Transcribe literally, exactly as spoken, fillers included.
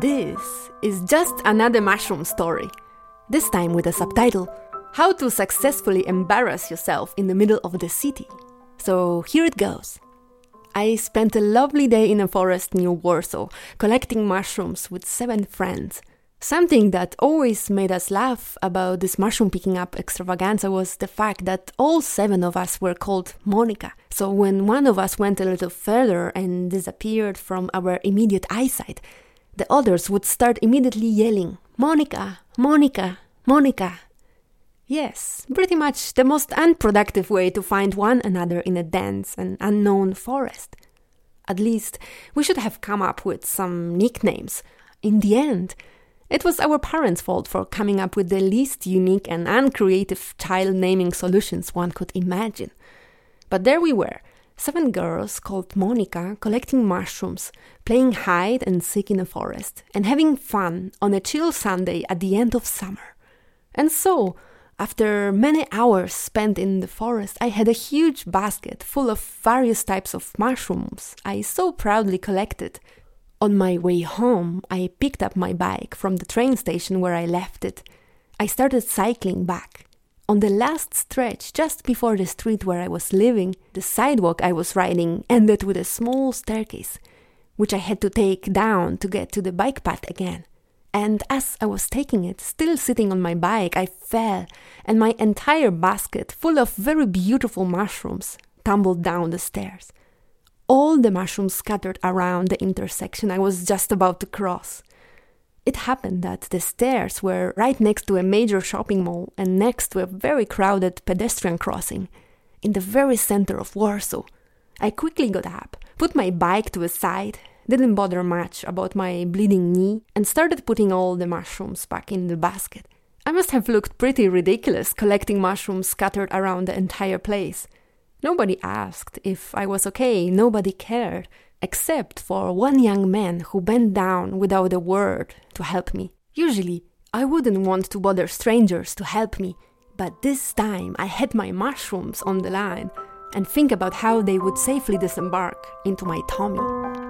This is just another mushroom story, this time with a subtitle, How to Successfully Embarrass Yourself in the Middle of the City. So here it goes. I spent a lovely day in a forest near Warsaw, collecting mushrooms with seven friends. Something that always made us laugh about this mushroom picking up extravaganza was the fact that all seven of us were called Monica. So when one of us went a little further and disappeared from our immediate eyesight, the others would start immediately yelling, "Monica, Monica, Monica." Yes, pretty much the most unproductive way to find one another in a dense and unknown forest. At least, we should have come up with some nicknames. In the end, it was our parents' fault for coming up with the least unique and uncreative child naming solutions one could imagine. But there we were. Seven girls called Monica collecting mushrooms, playing hide and seek in a forest, and having fun on a chill Sunday at the end of summer. And so, after many hours spent in the forest, I had a huge basket full of various types of mushrooms I so proudly collected. On my way home, I picked up my bike from the train station where I left it. I started cycling back. On the last stretch, just before the street where I was living, the sidewalk I was riding ended with a small staircase, which I had to take down to get to the bike path again. And as I was taking it, still sitting on my bike, I fell, and my entire basket, full of very beautiful mushrooms, tumbled down the stairs. All the mushrooms scattered around the intersection I was just about to cross. It happened that the stairs were right next to a major shopping mall and next to a very crowded pedestrian crossing, in the very center of Warsaw. I quickly got up, put my bike to the side, didn't bother much about my bleeding knee, and started putting all the mushrooms back in the basket. I must have looked pretty ridiculous collecting mushrooms scattered around the entire place. Nobody asked if I was okay, nobody cared. Except for one young man who bent down without a word to help me. Usually, I wouldn't want to bother strangers to help me, but this time I had my mushrooms on the line and think about how they would safely disembark into my tummy.